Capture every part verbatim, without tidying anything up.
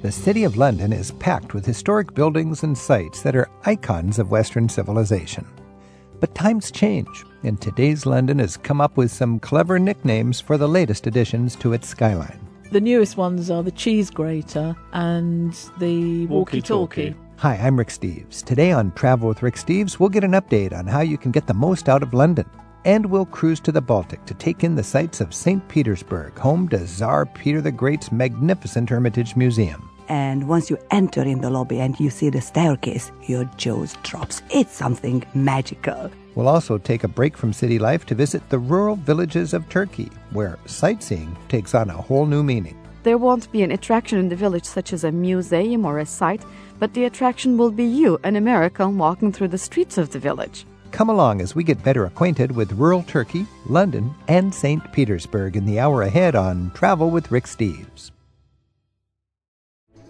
The City of London is packed with historic buildings and sites that are icons of Western civilization. But times change, and today's London has come up with some clever nicknames for the latest additions to its skyline. The newest ones are the Cheese Grater and the Walkie-talkie. Hi, I'm Rick Steves. Today on Travel with Rick Steves, we'll get an update on how you can get the most out of London. And we'll cruise to the Baltic to take in the sights of Saint Petersburg, home to Tsar Peter the Great's magnificent Hermitage Museum. And once you enter in the lobby and you see the staircase, your jaws drops. It's something magical. We'll also take a break from city life to visit the rural villages of Turkey, where sightseeing takes on a whole new meaning. There won't be an attraction in the village such as a museum or a site, but the attraction will be you, an American, walking through the streets of the village. Come along as we get better acquainted with rural Turkey, London, and Saint Petersburg in the hour ahead on Travel with Rick Steves.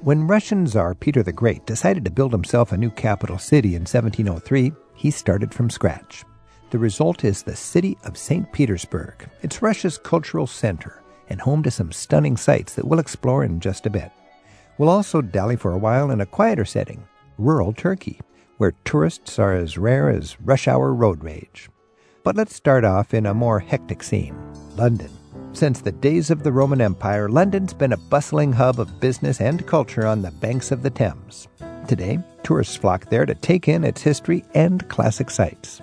When Russian Tsar Peter the Great decided to build himself a new capital city in seventeen oh three, he started from scratch. The result is the city of Saint Petersburg. It's Russia's cultural center and home to some stunning sights that we'll explore in just a bit. We'll also dally for a while in a quieter setting, rural Turkey, where tourists are as rare as rush hour road rage. But let's start off in a more hectic scene, London. Since the days of the Roman Empire, London's been a bustling hub of business and culture on the banks of the Thames. Today, tourists flock there to take in its history and classic sights.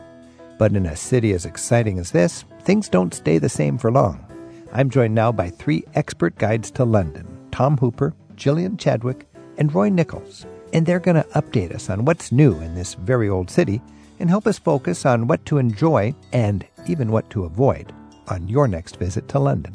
But in a city as exciting as this, things don't stay the same for long. I'm joined now by three expert guides to London, Tom Hooper, Gillian Chadwick, and Roy Nichols. And they're going to update us on what's new in this very old city and help us focus on what to enjoy and even what to avoid on your next visit to London.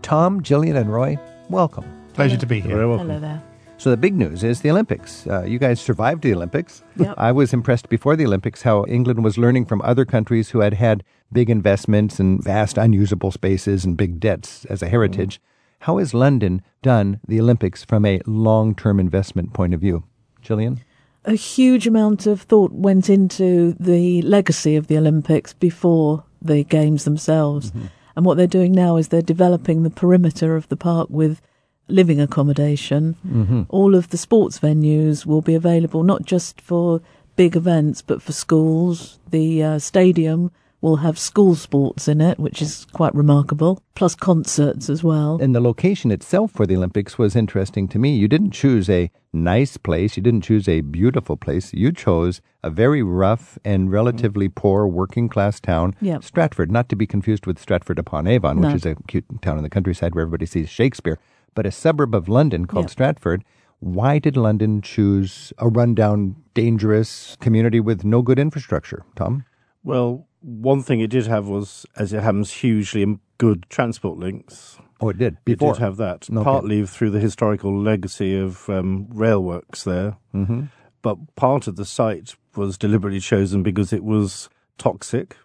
Tom, Gillian, and Roy, welcome. Pleasure Hello. to be here. Hello, Hello there. So the big news is the Olympics. Uh, you guys survived the Olympics. Yep. I was impressed before the Olympics how England was learning from other countries who had had big investments and vast unusable spaces and big debts as a heritage. Mm. How has London done the Olympics from a long-term investment point of view? Gillian? A huge amount of thought went into the legacy of the Olympics before the games themselves. Mm-hmm. And what they're doing now is they're developing the perimeter of the park with living accommodation. Mm-hmm. All of the sports venues will be available, not just for big events, but for schools. The uh, stadium will have school sports in it, which is quite remarkable, plus concerts as well. And the location itself for the Olympics was interesting to me. You didn't choose a nice place. You didn't choose a beautiful place. You chose a very rough and relatively poor working-class town, yep. Stratford, not to be confused with Stratford-upon-Avon, no. which is a cute town in the countryside where everybody sees Shakespeare, but a suburb of London called yep. Stratford. Why did London choose a rundown, dangerous community with no good infrastructure? Tom? Well, one thing it did have was, as it happens, hugely good transport links. Oh, it did? Before? It did have that, okay. partly through the historical legacy of um, rail works there. Mm-hmm. But part of the site was deliberately chosen because it was toxic,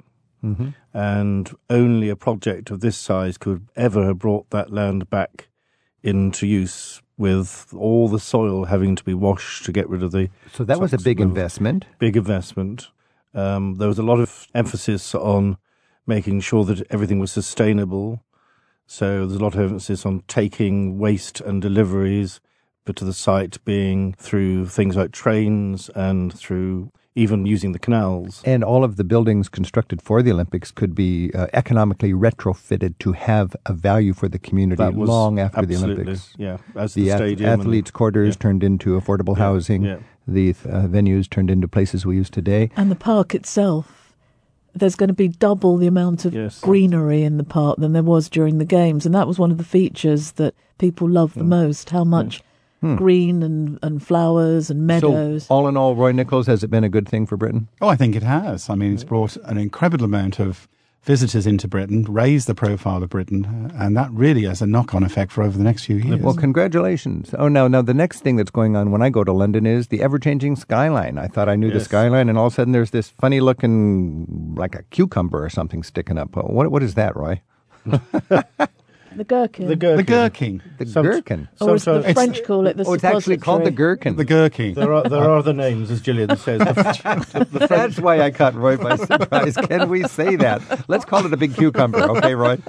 mm-hmm. and only a project of this size could ever have brought that land back into use, with all the soil having to be washed to get rid of the... So that was a big level. investment. Big investment. Um, there was a lot of emphasis on making sure that everything was sustainable. So there's a lot of emphasis on taking waste and deliveries, but to the site being through things like trains and through even using the canals. And all of the buildings constructed for the Olympics could be uh, economically retrofitted to have a value for the community long after the Olympics. Yeah, as the, the stadium. Ath- athletes' and, quarters yeah. turned into affordable yeah, housing. Yeah. The uh, venues turned into places we use today. And the park itself, there's going to be double the amount of yes. greenery in the park than there was during the Games. And that was one of the features that people loved mm. the most, how much mm. green and, and flowers and meadows. So all in all, Roy Nichols, has it been a good thing for Britain? Oh, I think it has. I mean, it's brought an incredible amount of visitors into Britain, raised the profile of Britain, and that really has a knock-on effect for over the next few years. Well, congratulations. Oh, no, no, the next thing that's going on when I go to London is the ever-changing skyline. I thought I knew yes. the skyline, and all of a sudden there's this funny-looking, like a cucumber or something sticking up. What What is that, Roy? The Gherkin. The Gherkin. The Gherkin. The Some, Gherkin. Or as the French call it, the suppository. Oh, it's actually called the Gherkin. The Gherkin. There are there are other names, as Gillian says. The, the, the That's why I caught Roy by surprise. Can we say that? Let's call it a big cucumber, okay, Roy?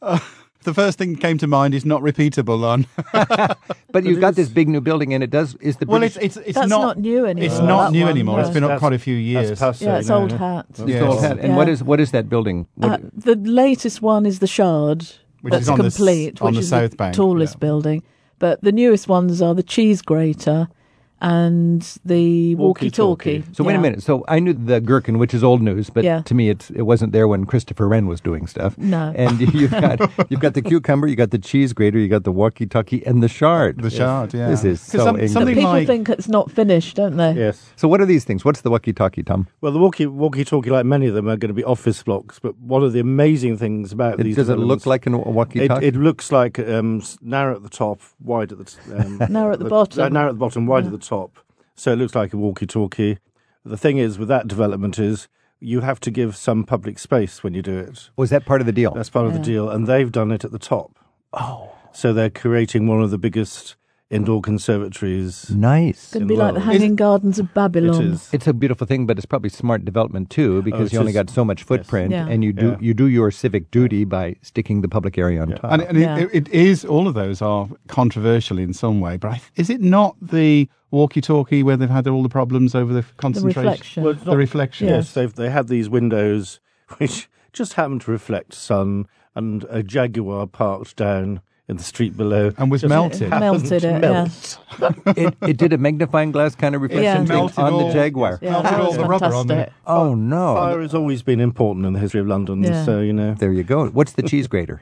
Uh, the first thing that came to mind is not repeatable on. But, but you've got this big new building, and it does. Is the British, well, it's it's, it's not, not new anymore. It's not new one, anymore. No. It's been up quite a few years. That's yeah, it's now. old hat. It's yes. old hat. And yeah. what is what is that building? What, uh, the latest one is the Shard, which that's is on complete, the, on which the is South the Bank, tallest yeah. building. But the newest ones are the Cheese Grater and the Walkie-talkie. So yeah. wait a minute. So I knew the Gherkin, which is old news, but yeah. to me it it wasn't there when Christopher Wren was doing stuff. No. And you've got you've got the cucumber, you got the Cheese Grater, you got the Walkie-talkie, and the Shard. The Shard, yeah. This is so some, something people like... think it's not finished, don't they? Yes. So what are these things? What's the Walkie-talkie, Tom? Well, the walkie walkie-talkie, like many of them, are going to be office blocks. But one of the amazing things about it, these does it look like an, a walkie-talkie? It, it looks like um, narrow at the top, wide at the um, narrow at the, the bottom, uh, narrow at the bottom, wide yeah. at the top. top so it looks like a walkie-talkie. The thing is with that development is you have to give some public space when you do it. Was that part of the deal? That's part yeah. of the deal, and they've done it at the top. Oh, so they're creating one of the biggest indoor conservatories. Nice. It could be like the Hanging Gardens of Babylon. It is. It's a beautiful thing, but it's probably smart development too, because oh, you only is, got so much footprint, yes. yeah. and you do yeah. you do your civic duty by sticking the public area on yeah. top. And, and yeah. it, it is, all of those are controversial in some way, but I, is it not the walkie-talkie where they've had all the problems over the concentration? The reflection. Well, not, the reflection. Yes, they've, they had these windows which just happened to reflect sun, and a Jaguar parked down in the street below. And was melted. It melted it, melt. yeah. it, it did a magnifying glass kind of reflection yeah. on all, the Jaguar. Yeah, melted all the rubber on there. Oh, no. Fire has always been important in the history of London, yeah. so, you know. There you go. What's the Cheese Grater?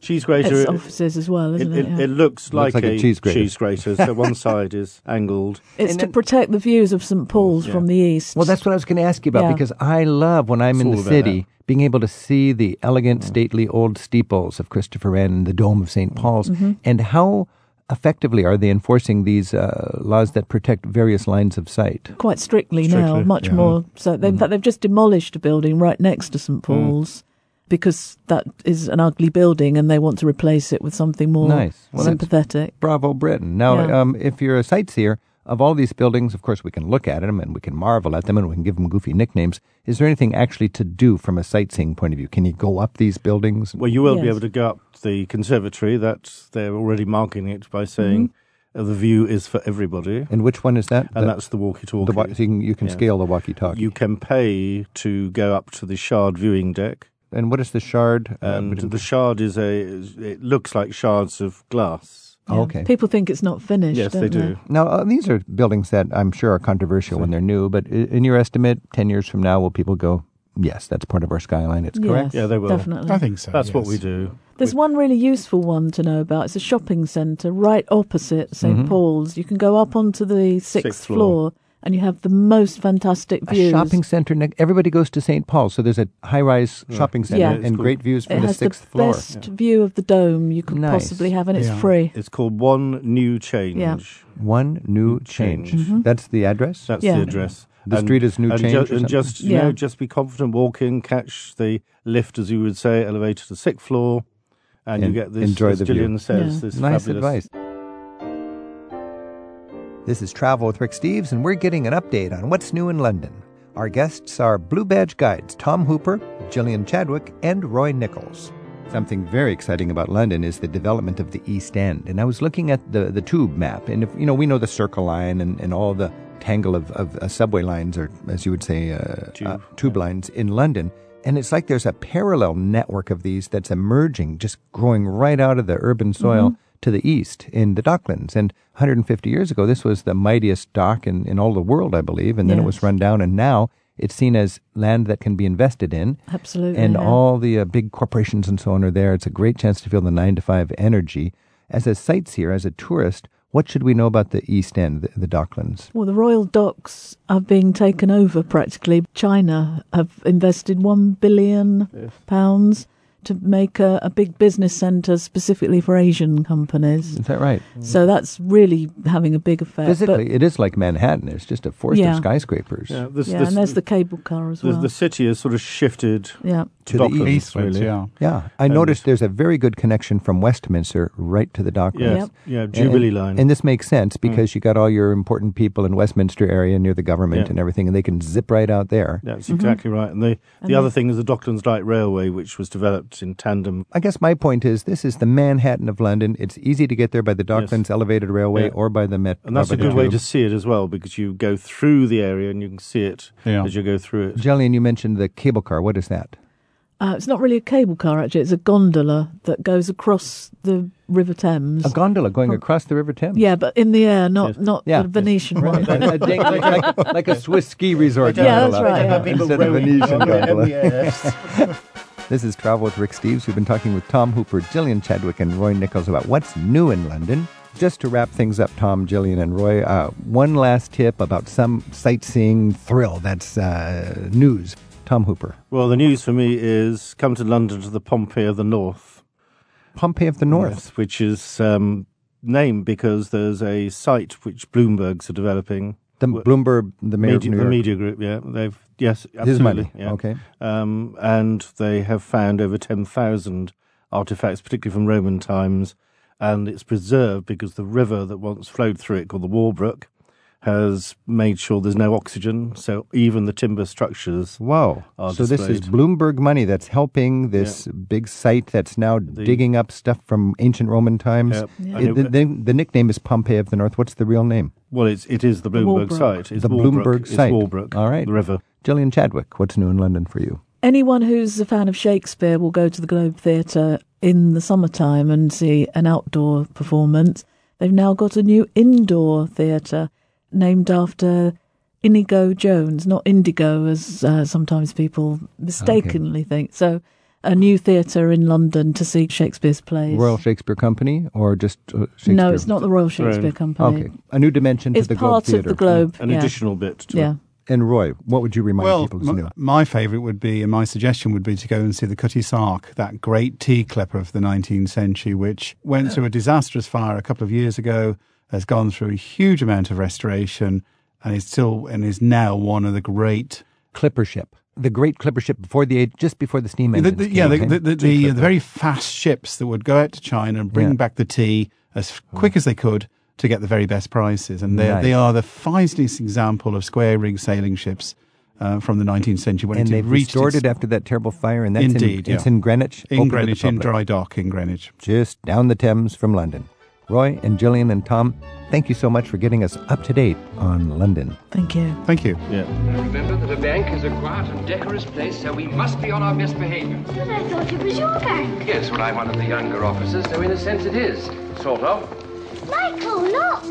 Cheese Grater... It's offices as well, isn't it? It, it, yeah. it looks like, looks like a, a cheese grater. Cheese grater, so one side is angled. It's and to then, protect the views of Saint Paul's yeah. from the east. Well, that's what I was going to ask you about, yeah. because I love, when I'm it's in the city, that. being able to see the elegant, yeah. stately old steeples of Christopher Wren and the dome of Saint Paul's, mm-hmm. and how effectively are they enforcing these uh, laws that protect various lines of sight? Quite strictly, strictly now, much yeah. more. So they, mm. In fact, they've just demolished a building right next to Saint Paul's, mm. because that is an ugly building and they want to replace it with something more nice. Well, sympathetic. Bravo, Britain. Now, yeah. um, if you're a sightseer, of all these buildings, of course, we can look at them and we can marvel at them and we can give them goofy nicknames. Is there anything actually to do from a sightseeing point of view? Can you go up these buildings? Well, you will yes. be able to go up the conservatory. That's, they're already marking it by saying... Mm-hmm. The view is for everybody. And which one is that? And the, that's the walkie-talkie. The wa- so you can, you can yeah. scale the walkie-talkie. You can pay to go up to the Shard viewing deck. And what is the Shard? And the Shard is a, it looks like shards of glass. Yeah. Oh, okay. People think it's not finished. Yes, don't they do. They? Now, uh, these are buildings that I'm sure are controversial so, when they're new, but in your estimate, ten years from now, will people go, yes, that's part of our skyline, it's yes, correct? Yeah, they will. Definitely. I think so. That's yes. what we do. There's we... one really useful one to know about. It's a shopping centre right opposite Saint Mm-hmm. Paul's. You can go up onto the sixth, sixth floor. floor. And you have the most fantastic views. A shopping centre. Everybody goes to Saint Paul's, so there's a high-rise yeah. shopping centre yeah, and cool. great views from it the sixth floor. It has the best yeah. view of the dome you could nice. possibly have, and it's yeah. free. It's called One New Change. Yeah. One New Change. Mm-hmm. That's the address? That's yeah. the address. The and, street is New and Change. Ju- and just, you yeah. know, just be confident, walk in, catch the lift, as you would say, elevator to sixth floor, and, and you get this, enjoy as the Gillian view. says, yeah. this nice fabulous... advice. This is Travel with Rick Steves, and we're getting an update on what's new in London. Our guests are Blue Badge guides Tom Hooper, Gillian Chadwick, and Roy Nichols. Something very exciting about London is the development of the East End. And I was looking at the, the tube map, and if, you know, we know the Circle Line and, and all the tangle of, of uh, subway lines, or as you would say, uh, tube, uh, tube yeah. lines in London. And it's like there's a parallel network of these that's emerging, just growing right out of the urban soil. Mm-hmm. To the east in the Docklands. And one hundred fifty years ago, this was the mightiest dock in, in all the world, I believe, and then yes. it was run down, and now it's seen as land that can be invested in. Absolutely. And yeah. all the uh, big corporations and so on are there. It's a great chance to feel the nine to five energy. As a sightseer, as a tourist, what should we know about the East End, the, the Docklands? Well, the Royal Docks are being taken over practically. China have invested one billion pounds. Yes. to make a, a big business centre specifically for Asian companies. Is that right? So that's really having a big effect. Physically, but it is like Manhattan. It's just a forest yeah. of skyscrapers. Yeah, this, yeah this, and there's the cable car as well. The city has sort of shifted yeah. to Docklands, the east, really. Yeah, yeah. I and noticed there's a very good connection from Westminster right to the Docklands. Yeah, yep. yeah Jubilee and, Line. And this makes sense because mm. you got all your important people in Westminster area near the government yeah. and everything, and they can zip right out there. That's mm-hmm. exactly right. And the, the and other thing is the Docklands Light Railway, which was developed boats in tandem. I guess my point is this is the Manhattan of London. It's easy to get there by the Docklands yes. Elevated Railway yeah. or by the Met. And that's a good way to see it as well, because you go through the area and you can see it yeah. as you go through it. Gillian, you mentioned the cable car. What is that? Uh, it's not really a cable car, actually. It's a gondola that goes across the River Thames. A gondola going across the River Thames? Yeah, but in the air, not yes. not yeah. the Venetian yes. one. like, like, like a Swiss ski resort gondola. Yeah, that's right. Yeah. Instead yeah. of Venetian gondola. This is Travel with Rick Steves. We've been talking with Tom Hooper, Gillian Chadwick, and Roy Nichols about what's new in London. Just to wrap things up, Tom, Gillian, and Roy, uh, one last tip about some sightseeing thrill that's uh, news. Tom Hooper. Well, the news for me is come to London to the Pompeii of the North. Pompeii of the North? Yes, which is um, named because there's a site which Bloomberg's are developing. The Bloomberg, the media, of New York. The media group, yeah. They've Yes, absolutely. His money, yeah. okay. Um, and they have found over ten thousand artifacts, particularly from Roman times, and it's preserved because the river that once flowed through it, called the Wallbrook, has made sure there's no oxygen, so even the timber structures Wow. are displayed. So this is Bloomberg money that's helping this yeah. big site that's now the, digging up stuff from ancient Roman times. Yeah. Yeah. It, the, the, the nickname is Pompeii of the North. What's the real name? Well, it's, it is the Bloomberg Wallbrook. site. It's the Wallbrook. Bloomberg site. It's Wallbrook, All right. the river. Gillian Chadwick, what's new in London for you? Anyone who's a fan of Shakespeare will go to the Globe Theatre in the summertime and see an outdoor performance. They've now got a new indoor theatre named after Inigo Jones, not Indigo, as uh, sometimes people mistakenly okay. think. So a new theatre in London to see Shakespeare's plays. Royal Shakespeare Company or just uh, Shakespeare? No, it's not the Royal Shakespeare right. Company. Okay, a new dimension to it's the Globe Theatre. It's part of the Globe. Yeah. An yeah. additional bit to yeah. it. And Roy, what would you remind well, people is m- new? My favourite would be, and my suggestion would be, to go and see the Cutty Sark, that great tea clipper of the nineteenth century, which went through a disastrous fire a couple of years ago, has gone through a huge amount of restoration, and is still and is now one of the great clipper ship, the great clipper ship before the age, just before the steam engines. The, the, yeah, came, the, the, the, the, the very fast ships that would go out to China and bring yeah. back the tea as quick as they could to get the very best prices, and they nice. they are the finest example of square rig sailing ships uh, from the nineteenth century when and it reached. And they've restored it after that terrible fire, and that's indeed, in, yeah. it's in Greenwich, in Greenwich, in dry dock in Greenwich, just down the Thames from London. Roy and Gillian and Tom, thank you so much for getting us up to date on London. Thank you. Thank you. Yeah. Remember that a bank is a quiet and decorous place, so we must be on our best behavior. But I thought it was your bank. Yes, well, I'm one of the younger officers, so in a sense it is, sort of. Michael, look!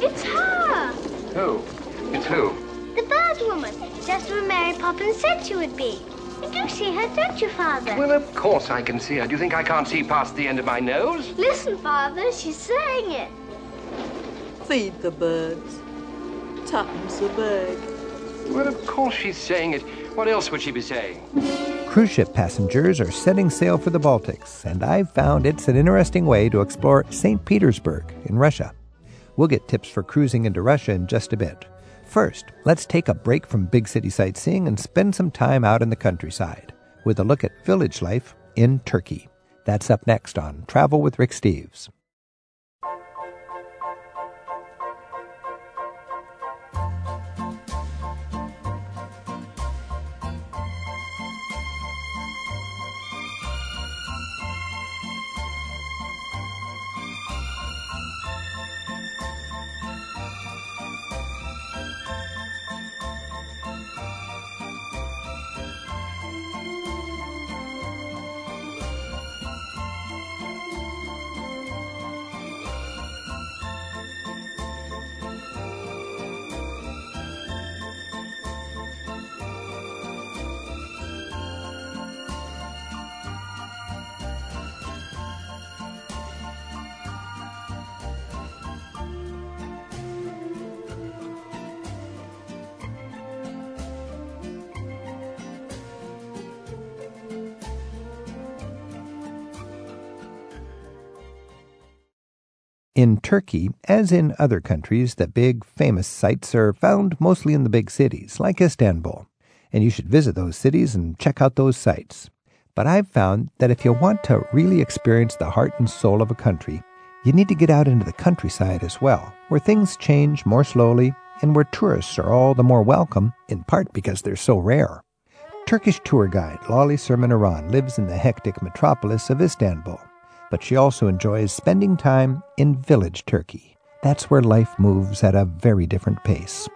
It's her! Who? It's who? The bird woman, just where Mary Poppins said she would be. You do see her, don't you, Father? Well, of course I can see her. Do you think I can't see past the end of my nose? Listen, Father, she's saying it. Feed the birds. Tuppence a bird. Well, of course she's saying it. What else would she be saying? Cruise ship passengers are setting sail for the Baltics, and I've found it's an interesting way to explore Saint Petersburg in Russia. We'll get tips for cruising into Russia in just a bit. First, let's take a break from big city sightseeing and spend some time out in the countryside with a look at village life in Turkey. That's up next on Travel with Rick Steves. In Turkey, as in other countries, the big famous sites are found mostly in the big cities, like Istanbul. And you should visit those cities and check out those sites. But I've found that if you want to really experience the heart and soul of a country, you need to get out into the countryside as well, where things change more slowly and where tourists are all the more welcome, in part because they're so rare. Turkish tour guide Lale Sürmeli Aran lives in the hectic metropolis of Istanbul, but she also enjoys spending time in village Turkey. That's where life moves at a very different pace.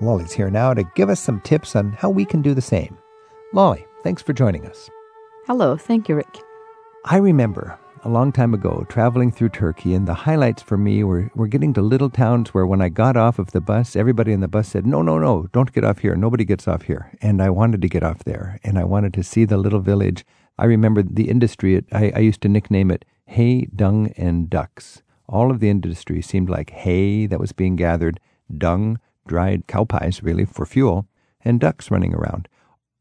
Lale's here now to give us some tips on how we can do the same. Lale, thanks for joining us. Hello, thank you, Rick. I remember a long time ago traveling through Turkey, and the highlights for me were, were getting to little towns where when I got off of the bus, everybody in the bus said, no, no, no, don't get off here. Nobody gets off here. And I wanted to get off there, and I wanted to see the little village. I remember the industry, it, I, I used to nickname it hay, dung, and ducks. All of the industry seemed like hay that was being gathered, dung, dried cow pies, really, for fuel, and ducks running around.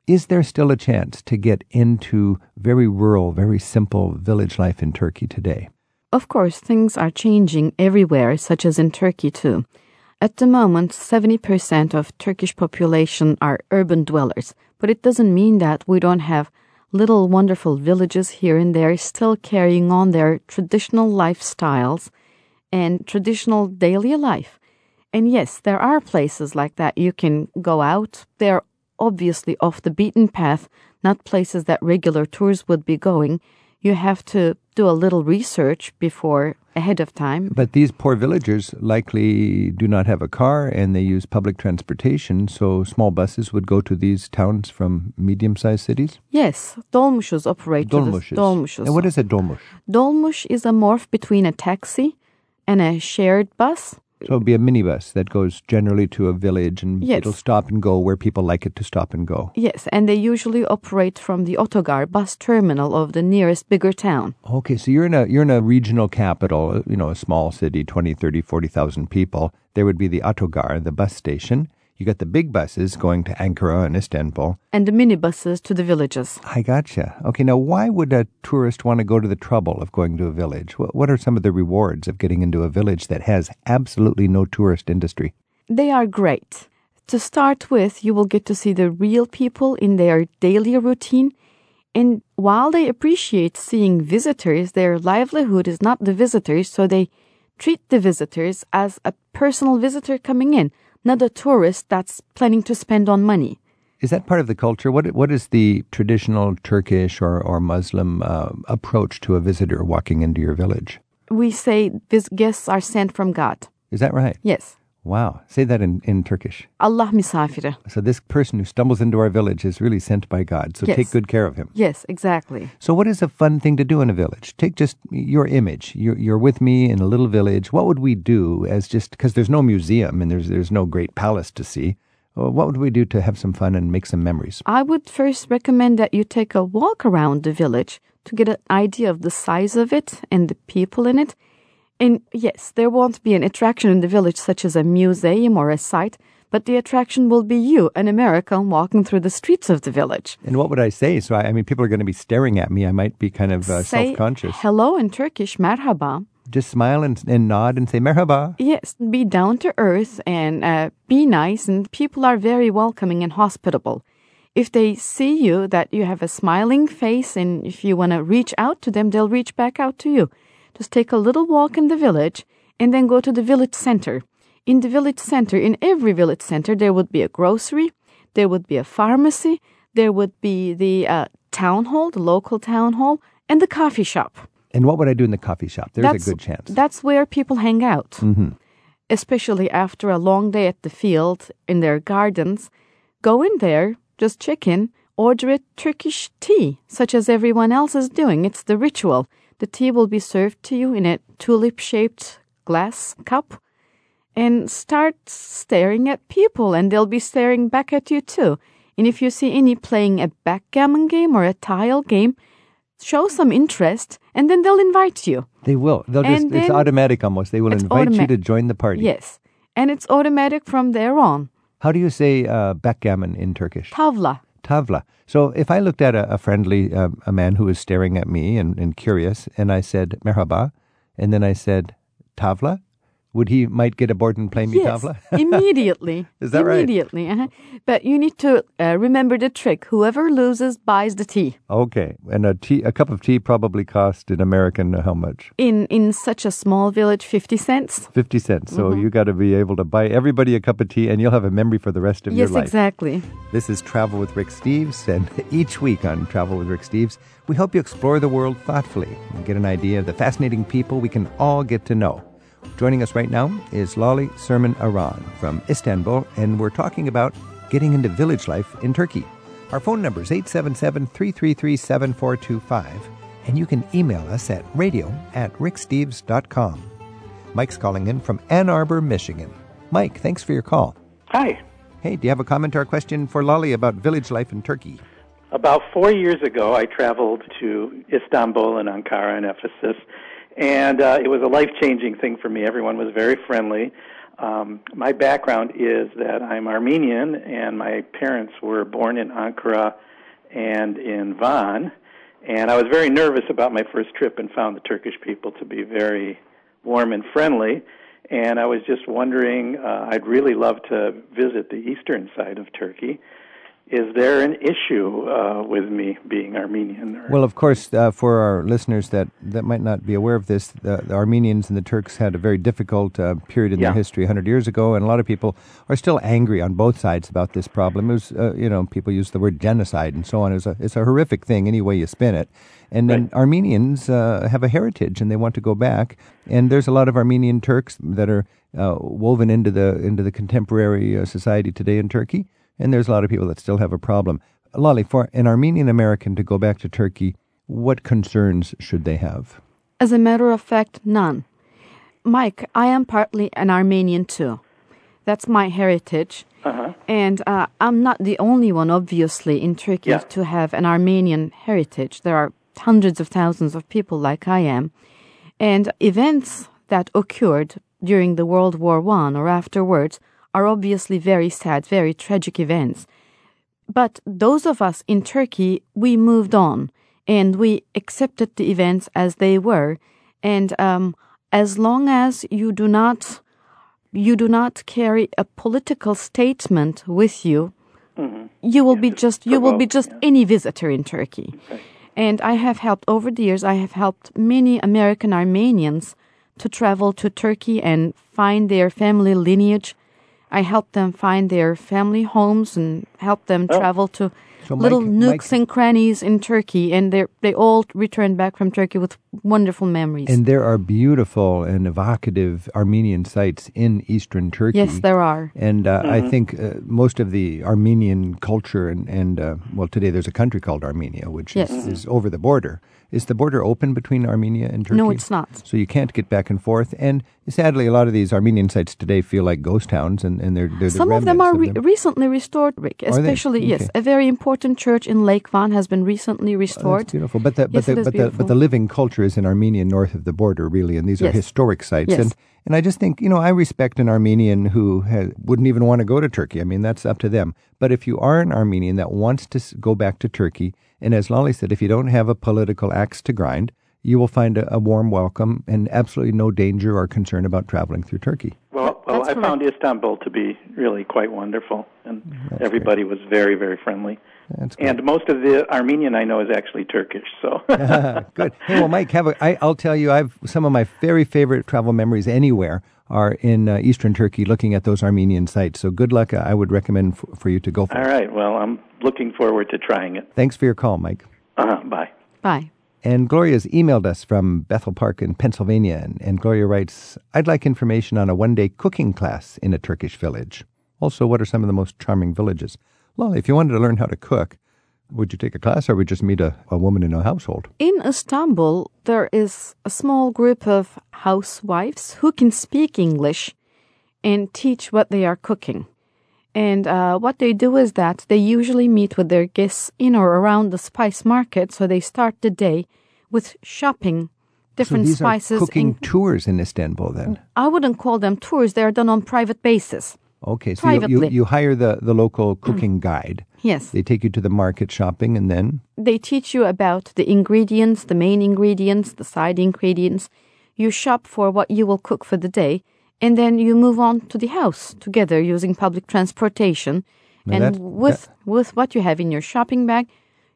Is there still a chance to get into very rural, very simple village life in Turkey today? Of course, things are changing everywhere, such as in Turkey too. At the moment, seventy percent of Turkish population are urban dwellers, but it doesn't mean that we don't have little wonderful villages here and there still carrying on their traditional lifestyles and traditional daily life. And yes, there are places like that you can go out. They're obviously off the beaten path, not places that regular tours would be going. You have to do a little research before, ahead of time. But these poor villagers likely do not have a car, and they use public transportation, so small buses would go to these towns from medium-sized cities? Yes, dolmuşuz operate. Dolmuşuz. And what is a dolmuş? Dolmuş is a morph between a taxi and a shared bus. So it'll be a minibus that goes generally to a village, and yes, it'll stop and go where people like it to stop and go. Yes, and they usually operate from the otogar bus terminal of the nearest bigger town. Okay, so you're in a you're in a regional capital, you know, a small city, twenty, thirty, forty thousand people. There would be the otogar, the bus station. You got the big buses going to Ankara and Istanbul. And the minibuses to the villages. I gotcha. Okay, now why would a tourist want to go to the trouble of going to a village? What are some of the rewards of getting into a village that has absolutely no tourist industry? They are great. To start with, you will get to see the real people in their daily routine. And while they appreciate seeing visitors, their livelihood is not the visitors, so they treat the visitors as a personal visitor coming in, not a tourist that's planning to spend on money. Is that part of the culture? What What is the traditional Turkish or, or Muslim uh, approach to a visitor walking into your village? We say these guests are sent from God. Is that right? Yes. Wow. Say that in, in Turkish. Allah misafire. So this person who stumbles into our village is really sent by God, so yes, take good care of him. Yes, exactly. So what is a fun thing to do in a village? Take just your image. You're, you're with me in a little village. What would we do as just, because there's no museum and there's, there's no great palace to see, what would we do to have some fun and make some memories? I would first recommend that you take a walk around the village to get an idea of the size of it and the people in it. And yes, there won't be an attraction in the village such as a museum or a site, but the attraction will be you, an American, walking through the streets of the village. And what would I say? So, I, I mean, people are going to be staring at me. I might be kind of uh, say self-conscious. Hello in Turkish, merhaba. Just smile and, and nod and say merhaba. Yes, be down to earth and uh, be nice, and people are very welcoming and hospitable. If they see you, that you have a smiling face, and if you want to reach out to them, they'll reach back out to you. Just take a little walk in the village and then go to the village center. In the village center, in every village center, there would be a grocery, there would be a pharmacy, there would be the uh, town hall, the local town hall, and the coffee shop. And what would I do in the coffee shop? There's that's, a good chance. That's where people hang out, mm-hmm. especially after a long day at the field, in their gardens. Go in there, just check in, order a Turkish tea, such as everyone else is doing. It's the ritual. The tea will be served to you in a tulip-shaped glass cup, and start staring at people, and they'll be staring back at you too. And if you see any playing a backgammon game or a tile game, show some interest, and then they'll invite you. They will. They'll just, it's automatic almost. They will invite automa- you to join the party. Yes, and it's automatic from there on. How do you say uh, backgammon in Turkish? Tavla. Tavla. So if I looked at a, a friendly, uh, a man who was staring at me and, and curious, and I said, merhaba, and then I said, tavla, would he might get aboard and play me yes, tavla? immediately. Is that immediately. right? Immediately. Uh-huh. But you need to uh, remember the trick. Whoever loses buys the tea. Okay. And a tea, a cup of tea probably cost in American uh, how much? In in such a small village, fifty cents. fifty cents. So mm-hmm. you got to be able to buy everybody a cup of tea and you'll have a memory for the rest of yes, your life. Yes, exactly. This is Travel with Rick Steves, and each week on Travel with Rick Steves, we help you explore the world thoughtfully and get an idea of the fascinating people we can all get to know. Joining us right now is Lale Sürmeli Aran from Istanbul, and we're talking about getting into village life in Turkey. Our phone number is eight seven seven, three three three, seven four two five, and you can email us at radio at ricksteves.com. Mike's calling in from Ann Arbor, Michigan. Mike, thanks for your call. Hi. Hey, do you have a comment or a question for Lale about village life in Turkey? About four years ago, I traveled to Istanbul and Ankara and Ephesus, and uh, it was a life-changing thing for me. Everyone was very friendly. Um, my background is that I'm Armenian, and my parents were born in Ankara and in Van, and I was very nervous about my first trip and found the Turkish people to be very warm and friendly, and I was just wondering, uh, I'd really love to visit the eastern side of Turkey. Is there an issue uh, with me being Armenian? Or? Well, of course, uh, for our listeners that, that might not be aware of this, the, the Armenians and the Turks had a very difficult uh, period in yeah. their history one hundred years ago, and a lot of people are still angry on both sides about this problem. It was, uh, you know, people use the word genocide and so on. It was a, it's a horrific thing any way you spin it. And then right. Armenians uh, have a heritage, and they want to go back. And there's a lot of Armenian Turks that are uh, woven into the into the contemporary uh, society today in Turkey. And there's a lot of people that still have a problem. Lale, for an Armenian-American to go back to Turkey, what concerns should they have? As a matter of fact, none. Mike, I am partly an Armenian too. That's my heritage. Uh-huh. And uh, I'm not the only one, obviously, in Turkey yeah. to have an Armenian heritage. There are hundreds of thousands of people like I am. And events that occurred during the World War One or afterwards are obviously very sad, very tragic events. But those of us in Turkey, we moved on, and we accepted the events as they were. And um, as long as you do not, you do not carry a political statement with you, mm-hmm. you will yeah, be just, you provoke, will be just yeah. any visitor in Turkey. Okay. And I have helped over the years. I have helped many American Armenians to travel to Turkey and find their family lineage. I help them find their family homes and help them oh. travel to so little Mike, nooks Mike, and crannies in Turkey. And they they all return back from Turkey with wonderful memories. And there are beautiful and evocative Armenian sites in eastern Turkey. Yes, there are. And uh, mm-hmm. I think uh, most of the Armenian culture and, and uh, well, today there's a country called Armenia, which yes. is, mm-hmm. is over the border. Is the border open between Armenia and Turkey? No, it's not. So you can't get back and forth. And sadly, a lot of these Armenian sites today feel like ghost towns, and, and they're, they're the Some of them are of them. Re- recently restored, Rick. Especially, okay. yes, a very important church in Lake Van has been recently restored. Oh, that's beautiful. But the, but, yes, the, but, beautiful. The, but the living culture is in Armenia north of the border, really, and these yes. are historic sites. Yes. And, and I just think, you know, I respect an Armenian who ha- wouldn't even want to go to Turkey. I mean, that's up to them. But if you are an Armenian that wants to s- go back to Turkey, and as Lale said, if you don't have a political axe to grind, you will find a, a warm welcome and absolutely no danger or concern about traveling through Turkey. Well, well I correct. found Istanbul to be really quite wonderful, and That's everybody great. was very, very friendly. That's and most of the Armenian I know is actually Turkish. So ah, good. Hey, well, Mike, have a, I, I'll tell you, I've some of my very favorite travel memories anywhere are in uh, eastern Turkey, looking at those Armenian sites. So good luck. I would recommend f- for you to go for All it. All right. Well, I'm looking forward to trying it. Thanks for your call, Mike. Uh-huh. Bye. Bye. And Gloria's emailed us from Bethel Park in Pennsylvania, and, and Gloria writes, I'd like information on a one-day cooking class in a Turkish village. Also, what are some of the most charming villages? Lale, if you wanted to learn how to cook, would you take a class or would you just meet a, a woman in a household? In Istanbul, there is a small group of housewives who can speak English and teach what they are cooking. And uh, what they do is that they usually meet with their guests in or around the spice market, so they start the day with shopping different so these spices. Are cooking and tours in Istanbul, then? I wouldn't call them tours. They are done on private basis. Okay, so you, you, you hire the, the local cooking mm. guide. Yes. They take you to the market shopping, and then? They teach you about the ingredients, the main ingredients, the side ingredients. You shop for what you will cook for the day, and then you move on to the house together using public transportation. Now and that, with that, with what you have in your shopping bag,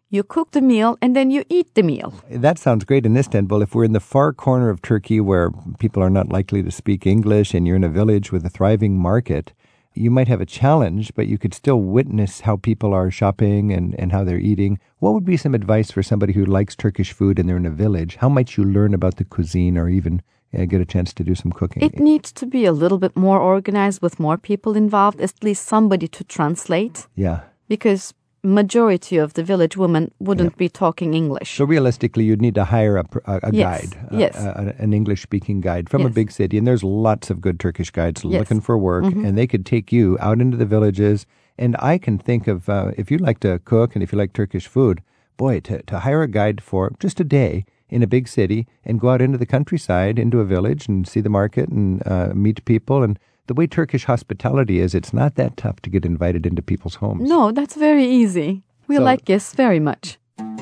you cook the meal, and then you eat the meal. That sounds great in Istanbul. If we're in the far corner of Turkey where people are not likely to speak English and you're in a village with a thriving market, you might have a challenge, but you could still witness how people are shopping and, and how they're eating. What would be some advice for somebody who likes Turkish food and they're in a village? How might you learn about the cuisine or even uh, get a chance to do some cooking? It needs to be a little bit more organized with more people involved, at least somebody to translate. Yeah. Because majority of the village women wouldn't yep. be talking English. So realistically, you'd need to hire a, a, a yes. guide, a, yes. a, an English-speaking guide from yes. a big city. And there's lots of good Turkish guides yes. looking for work, mm-hmm. and they could take you out into the villages. And I can think of, uh, if you like to cook and if you like Turkish food, boy, to, to hire a guide for just a day in a big city and go out into the countryside, into a village and see the market and uh, meet people. And the way Turkish hospitality is, it's not that tough to get invited into people's homes. No, that's very easy. We so, like guests very much.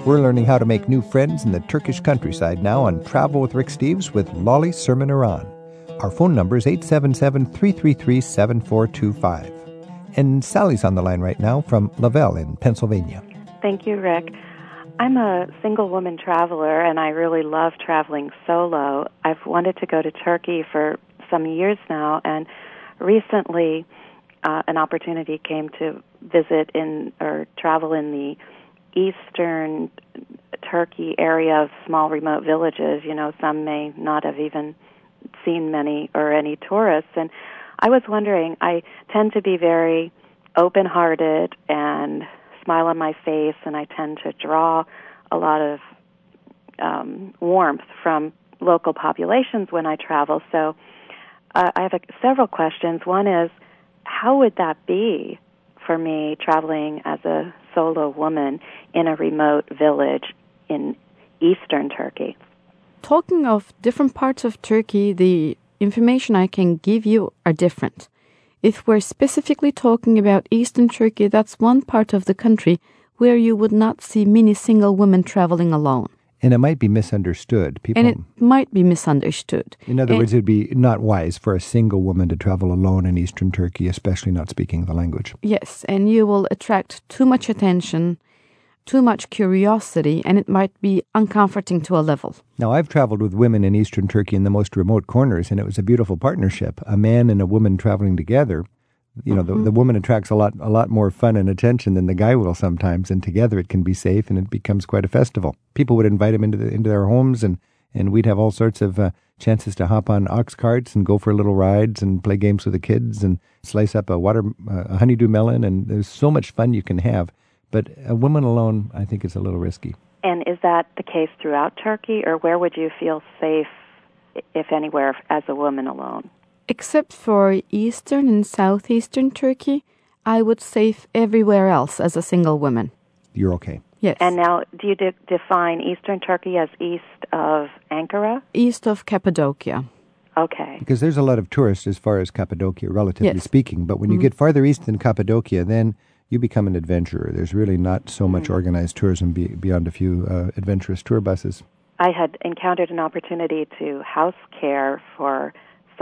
We're learning how to make new friends in the Turkish countryside now on Travel with Rick Steves with Lale Sürmeli Aran. Our phone number is eight seven seven, three three three, seven four two five. And Sally's on the line right now from Lavelle in Pennsylvania. Thank you, Rick. I'm a single woman traveler, and I really love traveling solo. I've wanted to go to Turkey for some years now, and recently, uh, an opportunity came to visit in or travel in the eastern Turkey area of small remote villages. You know, some may not have even seen many or any tourists. And I was wondering, I tend to be very open-hearted and smile on my face, and I tend to draw a lot of um, warmth from local populations when I travel. So Uh, I have a, several questions. One is, how would that be for me traveling as a solo woman in a remote village in eastern Turkey? Talking of different parts of Turkey, the information I can give you are different. If we're specifically talking about eastern Turkey, that's one part of the country where you would not see many single women traveling alone. And it might be misunderstood. People, and it might be misunderstood. In other and, words, it would be not wise for a single woman to travel alone in eastern Turkey, especially not speaking the language. Yes, and you will attract too much attention, too much curiosity, and it might be uncomforting to a level. Now, I've traveled with women in eastern Turkey in the most remote corners, and it was a beautiful partnership. A man and a woman traveling together. You know, mm-hmm. the, the woman attracts a lot, a lot more fun and attention than the guy will sometimes, and together it can be safe, and it becomes quite a festival. People would invite him into the, into their homes, and, and we'd have all sorts of uh, chances to hop on ox carts and go for little rides and play games with the kids and slice up a water uh, a honeydew melon, and there's so much fun you can have. But a woman alone, I think, is a little risky. And is that the case throughout Turkey, or where would you feel safe, if anywhere, as a woman alone? Except for eastern and southeastern Turkey, I would say everywhere else as a single woman. You're okay. Yes. And now, do you de- define eastern Turkey as east of Ankara? East of Cappadocia. Okay. Because there's a lot of tourists as far as Cappadocia, relatively yes. speaking. But when mm-hmm. you get farther east than Cappadocia, then you become an adventurer. There's really not so much mm-hmm. organized tourism be- beyond a few uh, adventurous tour buses. I had encountered an opportunity to house care for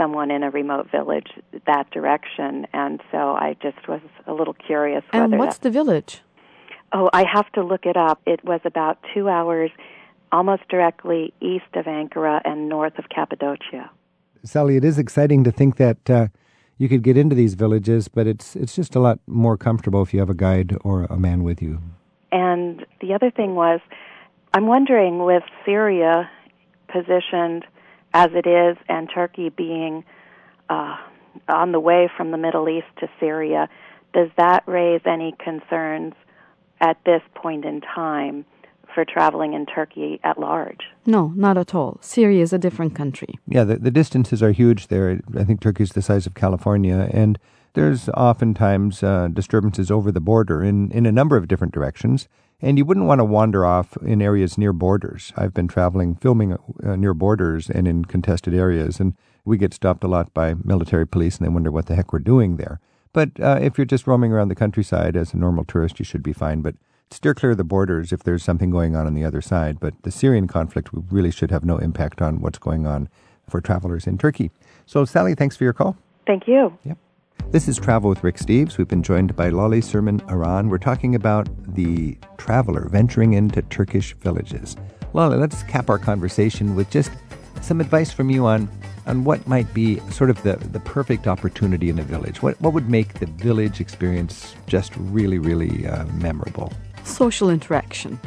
someone in a remote village that direction, and so I just was a little curious whether And what's that, the village? Oh, I have to look it up. It was about two hours almost directly east of Ankara and north of Cappadocia. Sally, it is exciting to think that uh, you could get into these villages, but it's it's just a lot more comfortable if you have a guide or a man with you. And the other thing was, I'm wondering with Syria positioned as it is, and Turkey being uh, on the way from the Middle East to Syria, does that raise any concerns at this point in time for traveling in Turkey at large? No, not at all. Syria is a different country. Yeah, the, the distances are huge there. I think Turkey is the size of California, and there's oftentimes uh, disturbances over the border in, in a number of different directions. And you wouldn't want to wander off in areas near borders. I've been traveling, filming uh, near borders and in contested areas, and we get stopped a lot by military police, and they wonder what the heck we're doing there. But uh, if you're just roaming around the countryside as a normal tourist, you should be fine. But steer clear of the borders if there's something going on on the other side. But the Syrian conflict really should have no impact on what's going on for travelers in Turkey. So, Sally, thanks for your call. Thank you. Yep. This is Travel with Rick Steves. We've been joined by Lale Sürmeli Aran. We're talking about the traveler venturing into Turkish villages. Lale, let's cap our conversation with just some advice from you on, on what might be sort of the, the perfect opportunity in a village. What, what would make the village experience just really, really uh, memorable? Social interaction.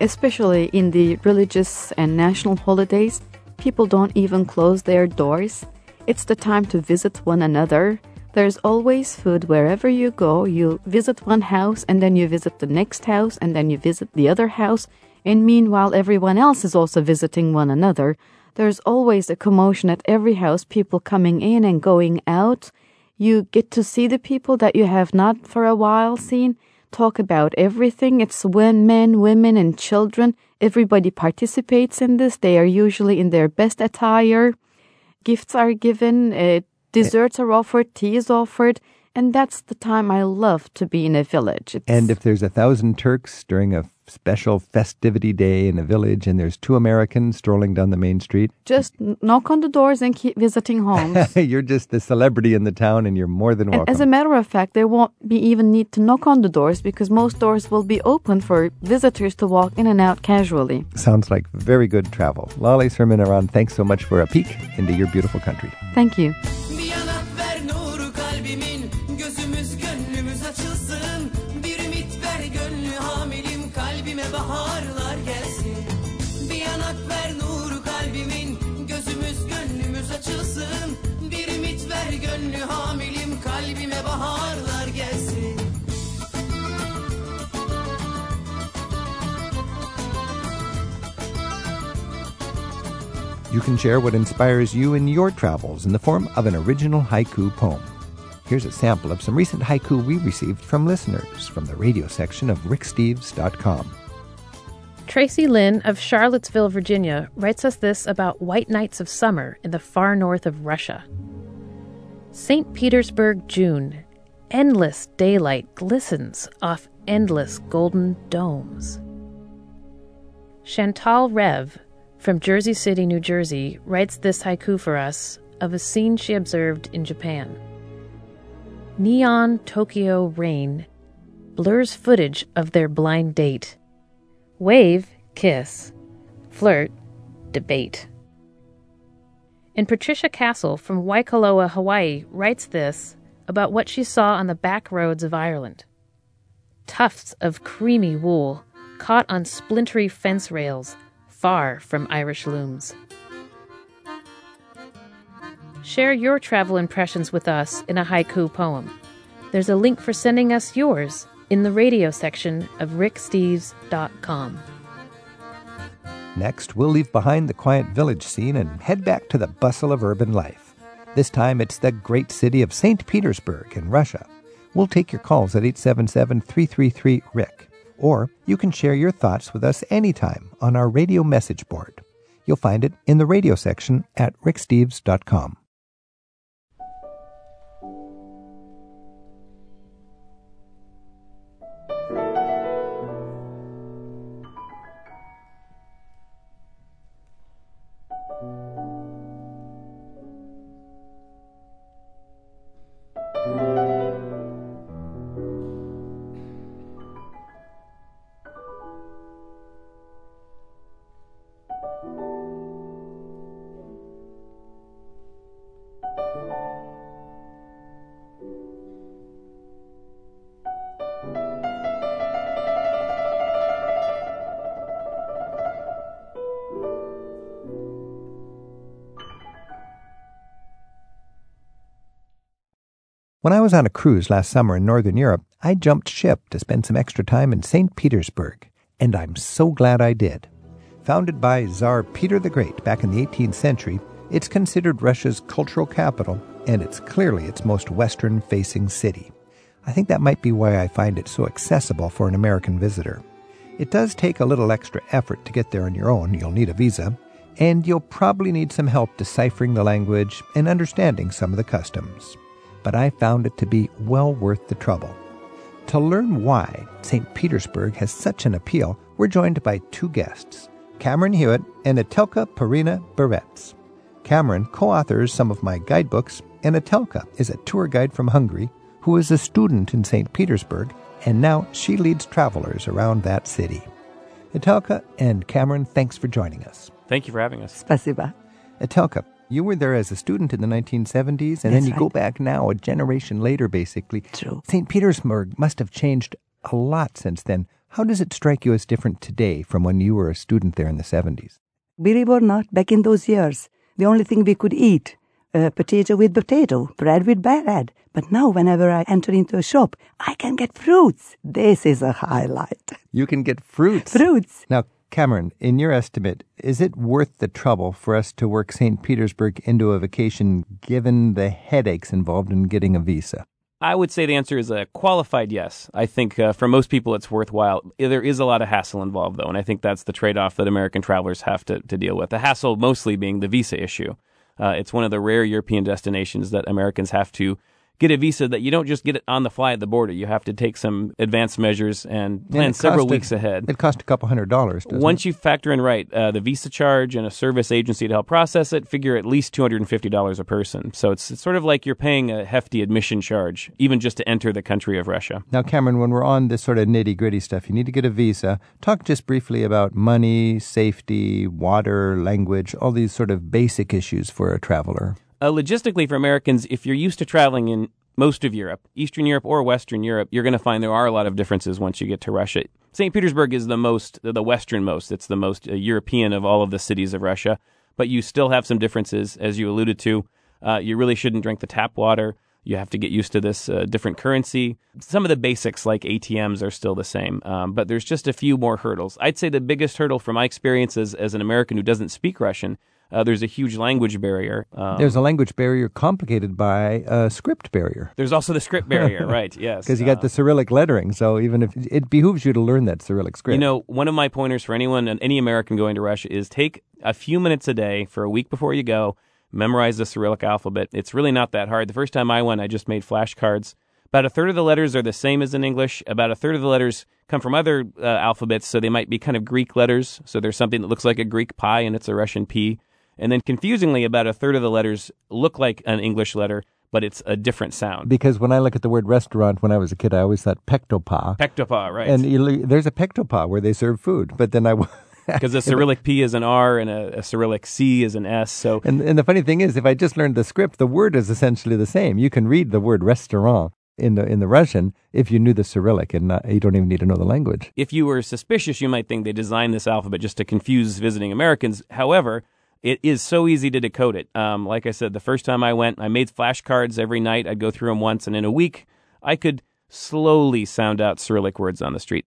Especially in the religious and national holidays, people don't even close their doors. It's the time to visit one another. There's always food wherever you go. You visit one house, and then you visit the next house, and then you visit the other house. And meanwhile, everyone else is also visiting one another. There's always a commotion at every house, people coming in and going out. You get to see the people that you have not for a while seen, talk about everything. It's when men, women, and children, everybody participates in this. They are usually in their best attire. Gifts are given, uh, desserts are offered, tea is offered, and that's the time I love to be in a village. It's and if there's a thousand Turks during a special festivity day in a village and there's two Americans strolling down the main street... Just knock on the doors and keep visiting homes. You're just the celebrity in the town and you're more than welcome. And as a matter of fact, there won't be even need to knock on the doors because most doors will be open for visitors to walk in and out casually. Sounds like very good travel. Lale Sürmeli Aran, thanks so much for a peek into your beautiful country. Thank you. You can share what inspires you in your travels in the form of an original haiku poem. Here's a sample of some recent haiku we received from listeners from the radio section of rick steves dot com. Tracy Lynn of Charlottesville, Virginia, writes us this about white nights of summer in the far north of Russia. Saint Petersburg, June. Endless daylight glistens off endless golden domes. Chantal Rev from Jersey City, New Jersey, writes this haiku for us of a scene she observed in Japan. Neon Tokyo rain blurs footage of their blind date. Wave, kiss, flirt, debate. And Patricia Castle from Waikoloa, Hawaii, writes this about what she saw on the back roads of Ireland. Tufts of creamy wool caught on splintery fence rails far from Irish looms. Share your travel impressions with us in a haiku poem. There's a link for sending us yours in the radio section of rick steves dot com. Next, we'll leave behind the quiet village scene and head back to the bustle of urban life. This time, it's the great city of Saint Petersburg in Russia. We'll take your calls at eight seven seven, three three three, R I C. Or you can share your thoughts with us anytime on our radio message board. You'll find it in the radio section at rick steves dot com. When I was on a cruise last summer in Northern Europe, I jumped ship to spend some extra time in Saint Petersburg, and I'm so glad I did. Founded by Tsar Peter the Great back in the eighteenth century, it's considered Russia's cultural capital, and it's clearly its most western-facing city. I think that might be why I find it so accessible for an American visitor. It does take a little extra effort to get there on your own. You'll need a visa, and you'll probably need some help deciphering the language and understanding some of the customs. But I found it to be well worth the trouble. To learn why Saint Petersburg has such an appeal, we're joined by two guests, Cameron Hewitt and Etelka Perina Beretz. Cameron co-authors some of my guidebooks, and Etelka is a tour guide from Hungary who is a student in Saint Petersburg, and now she leads travelers around that city. Etelka and Cameron, thanks for joining us. Thank you for having us. Спасибо. Etelka, you were there as a student in the nineteen seventies, and That's then you right. go back now, a generation later, basically. True. Saint Petersburg must have changed a lot since then. How does it strike you as different today from when you were a student there in the seventies? Believe or not, back in those years, the only thing we could eat, uh, potato with potato, bread with bread. But now, whenever I enter into a shop, I can get fruits. This is a highlight. You can get fruits? Fruits. Now, Cameron, in your estimate, is it worth the trouble for us to work Saint Petersburg into a vacation given the headaches involved in getting a visa? I would say the answer is a qualified yes. I think uh, for most people it's worthwhile. There is a lot of hassle involved, though, and I think that's the trade-off that American travelers have to, to deal with. The hassle mostly being the visa issue. Uh, it's one of the rare European destinations that Americans have to get a visa that you don't just get it on the fly at the border. You have to take some advanced measures and plan and several a, weeks ahead. It costs a couple hundred dollars. Once it? you factor in, right, uh, the visa charge and a service agency to help process it, figure at least two hundred fifty dollars a person. So it's, it's sort of like you're paying a hefty admission charge, even just to enter the country of Russia. Now, Cameron, when we're on this sort of nitty-gritty stuff, you need to get a visa. Talk just briefly about money, safety, water, language, all these sort of basic issues for a traveler. Uh, logistically, for Americans, if you're used to traveling in most of Europe, Eastern Europe or Western Europe, you're going to find there are a lot of differences once you get to Russia. Saint Petersburg is the most, the westernmost. It's the most uh, European of all of the cities of Russia. But you still have some differences, as you alluded to. Uh, you really shouldn't drink the tap water. You have to get used to this uh, different currency. Some of the basics, like A T Ms, are still the same. Um, but there's just a few more hurdles. I'd say the biggest hurdle from my experience as, as an American who doesn't speak Russian, Uh, there's a huge language barrier. Um, there's a language barrier complicated by a script barrier. There's also the script barrier, right, yes. Because you got uh, the Cyrillic lettering, so even if it behooves you to learn that Cyrillic script. You know, one of my pointers for anyone and any American going to Russia is take a few minutes a day for a week before you go, memorize the Cyrillic alphabet. It's really not that hard. The first time I went, I just made flashcards. About a third of the letters are the same as in English. About a third of the letters come from other uh, alphabets, so they might be kind of Greek letters. So there's something that looks like a Greek pi, and it's a Russian P. And then confusingly, about a third of the letters look like an English letter, but it's a different sound. Because when I look at the word restaurant when I was a kid, I always thought pectopa. Pectopa, right. And you look, there's a pectopa where they serve food, but then I... Because a Cyrillic P is an R and a, a Cyrillic C is an S. So and, and the funny thing is, if I just learned the script, the word is essentially the same. You can read the word restaurant in the in the Russian if you knew the Cyrillic, and not, you don't even need to know the language. If you were suspicious, you might think they designed this alphabet just to confuse visiting Americans. However... it is so easy to decode it. Um, like I said, the first time I went, I made flashcards every night. I'd go through them once, and in a week, I could slowly sound out Cyrillic words on the street.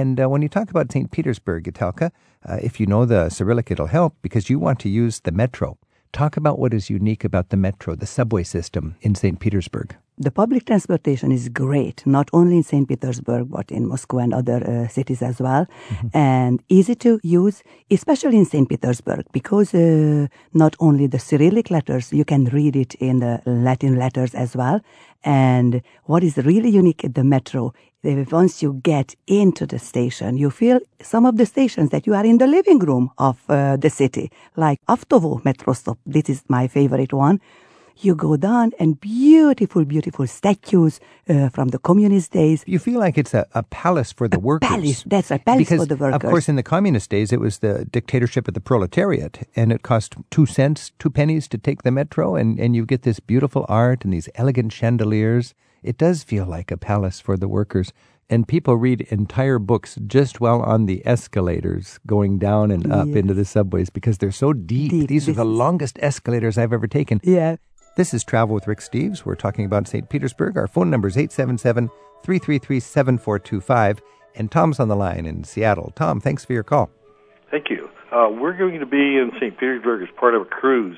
And uh, when you talk about Saint Petersburg, Etelka, uh, if you know the Cyrillic, it'll help because you want to use the metro. Talk about what is unique about the metro, the subway system in Saint Petersburg. The public transportation is great, not only in Saint Petersburg, but in Moscow and other uh, cities as well, mm-hmm. and easy to use, especially in Saint Petersburg, because uh, not only the Cyrillic letters, you can read it in the Latin letters as well. And what is really unique at the metro, once you get into the station, you feel some of the stations that you are in the living room of uh, the city, like Avtovo metro stop. This is my favorite one. You go down and beautiful, beautiful statues uh, from the communist days. You feel like it's a, a palace for the a workers. Palace, that's a palace because, for the workers. Of course, in the communist days, it was the dictatorship of the proletariat, and it cost two cents, two pennies to take the metro, and, and you get this beautiful art and these elegant chandeliers. It does feel like a palace for the workers. And people read entire books just while on the escalators going down and up yes. into the subways because they're so deep. deep. These this are the longest escalators I've ever taken. Yeah. This is Travel with Rick Steves. We're talking about Saint Petersburg. Our phone number is eight seven seven, three three three, seven four two five. And Tom's on the line in Seattle. Tom, thanks for your call. Thank you. Uh, we're going to be in Saint Petersburg as part of a cruise.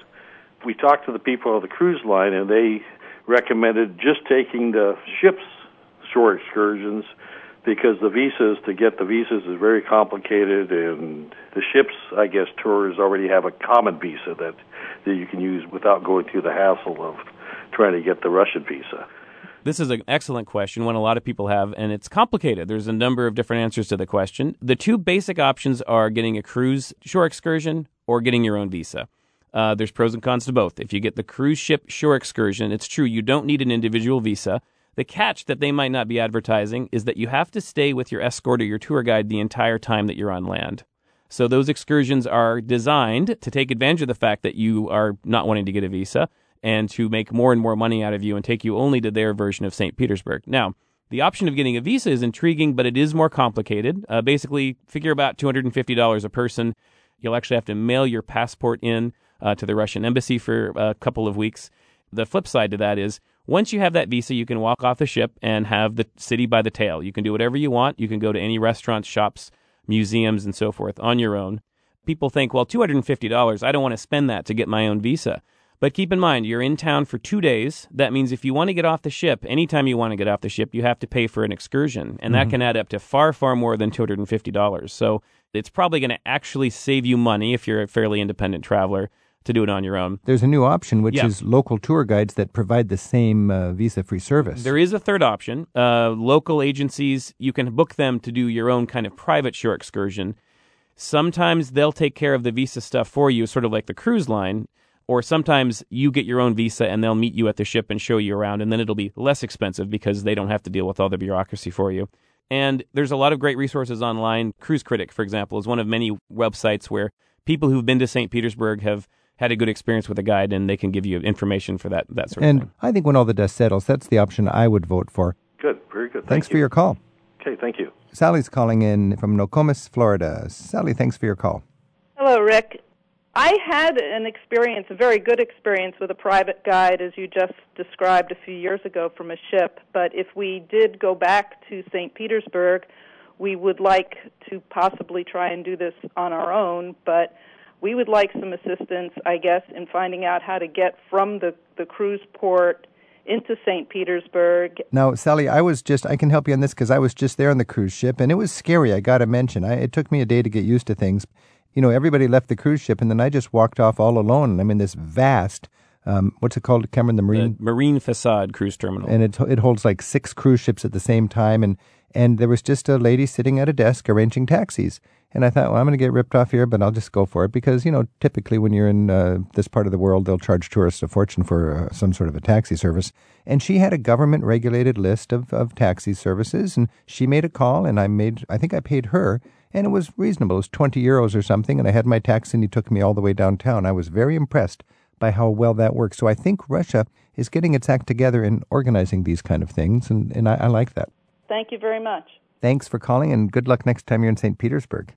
We talked to the people of the cruise line, and they recommended just taking the ship's shore excursions because the visas, to get the visas is very complicated, and the ships, I guess, tours already have a common visa that, that you can use without going through the hassle of trying to get the Russian visa. This is an excellent question, one a lot of people have, and it's complicated. There's a number of different answers to the question. The two basic options are getting a cruise shore excursion or getting your own visa. Uh, there's pros and cons to both. If you get the cruise ship shore excursion, it's true, you don't need an individual visa. The catch that they might not be advertising is that you have to stay with your escort or your tour guide the entire time that you're on land. So those excursions are designed to take advantage of the fact that you are not wanting to get a visa and to make more and more money out of you and take you only to their version of Saint Petersburg. Now, the option of getting a visa is intriguing, but it is more complicated. Uh, basically, figure about two hundred fifty dollars a person. You'll actually have to mail your passport in uh, to the Russian embassy for a couple of weeks. The flip side to that is, once you have that visa, you can walk off the ship and have the city by the tail. You can do whatever you want. You can go to any restaurants, shops, museums, and so forth on your own. People think, well, two hundred fifty dollars, I don't want to spend that to get my own visa. But keep in mind, you're in town for two days. That means if you want to get off the ship, anytime you want to get off the ship, you have to pay for an excursion. And mm-hmm. that can add up to far, far more than two hundred fifty dollars. So it's probably going to actually save you money if you're a fairly independent traveler to do it on your own. There's a new option, which yeah. is local tour guides that provide the same uh, visa-free service. There is a third option. Uh, local agencies, you can book them to do your own kind of private shore excursion. Sometimes they'll take care of the visa stuff for you, sort of like the cruise line. Or sometimes you get your own visa and they'll meet you at the ship and show you around, and then it'll be less expensive because they don't have to deal with all the bureaucracy for you. And there's a lot of great resources online. Cruise Critic, for example, is one of many websites where people who've been to Saint Petersburg have had a good experience with a guide, and they can give you information for that, that sort of thing. And I think when all the dust settles, that's the option I would vote for. Good, very good. Thanks for your call. Okay, thank you. Sally's calling in from Nokomis, Florida. Sally, thanks for your call. Hello, Rick. I had an experience, a very good experience with a private guide, as you just described a few years ago from a ship. But if we did go back to Saint Petersburg, we would like to possibly try and do this on our own. But we would like some assistance, I guess, in finding out how to get from the, the cruise port into Saint Petersburg. Now, Sally, I was just, I can help you on this because I was just there on the cruise ship, and it was scary, I got to mention. I, it took me a day to get used to things. You know, everybody left the cruise ship, and then I just walked off all alone. I'm in this vast, um, what's it called, Cameron, the Marine? The Marine Facade Cruise Terminal. And it it holds like six cruise ships at the same time, and, and there was just a lady sitting at a desk arranging taxis. And I thought, well, I'm going to get ripped off here, but I'll just go for it because, you know, typically when you're in uh, this part of the world, they'll charge tourists a fortune for uh, some sort of a taxi service. And she had a government-regulated list of, of taxi services, and she made a call, and I made, I think I paid her, and it was reasonable. It was twenty euros or something, and I had my taxi, and he took me all the way downtown. I was very impressed by how well that works. So I think Russia is getting its act together in organizing these kind of things, and, and I, I like that. Thank you very much. Thanks for calling, and good luck next time you're in Saint Petersburg.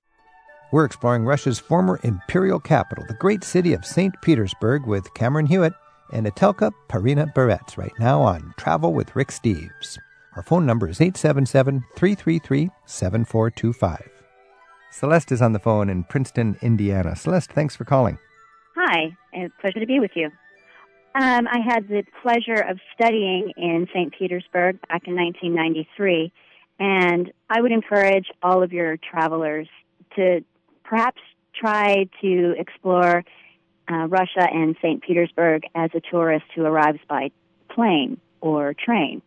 We're exploring Russia's former imperial capital, the great city of Saint Petersburg, with Cameron Hewitt and Etelka Perina Beretz right now on Travel with Rick Steves. Our phone number is eight seven seven, three three three, seven four two five. Celeste is on the phone in Princeton, Indiana. Celeste, thanks for calling. Hi, it's a pleasure to be with you. Um, I had the pleasure of studying in Saint Petersburg back in nineteen ninety-three, and I would encourage all of your travelers to perhaps try to explore uh, Russia and Saint Petersburg as a tourist who arrives by plane or train.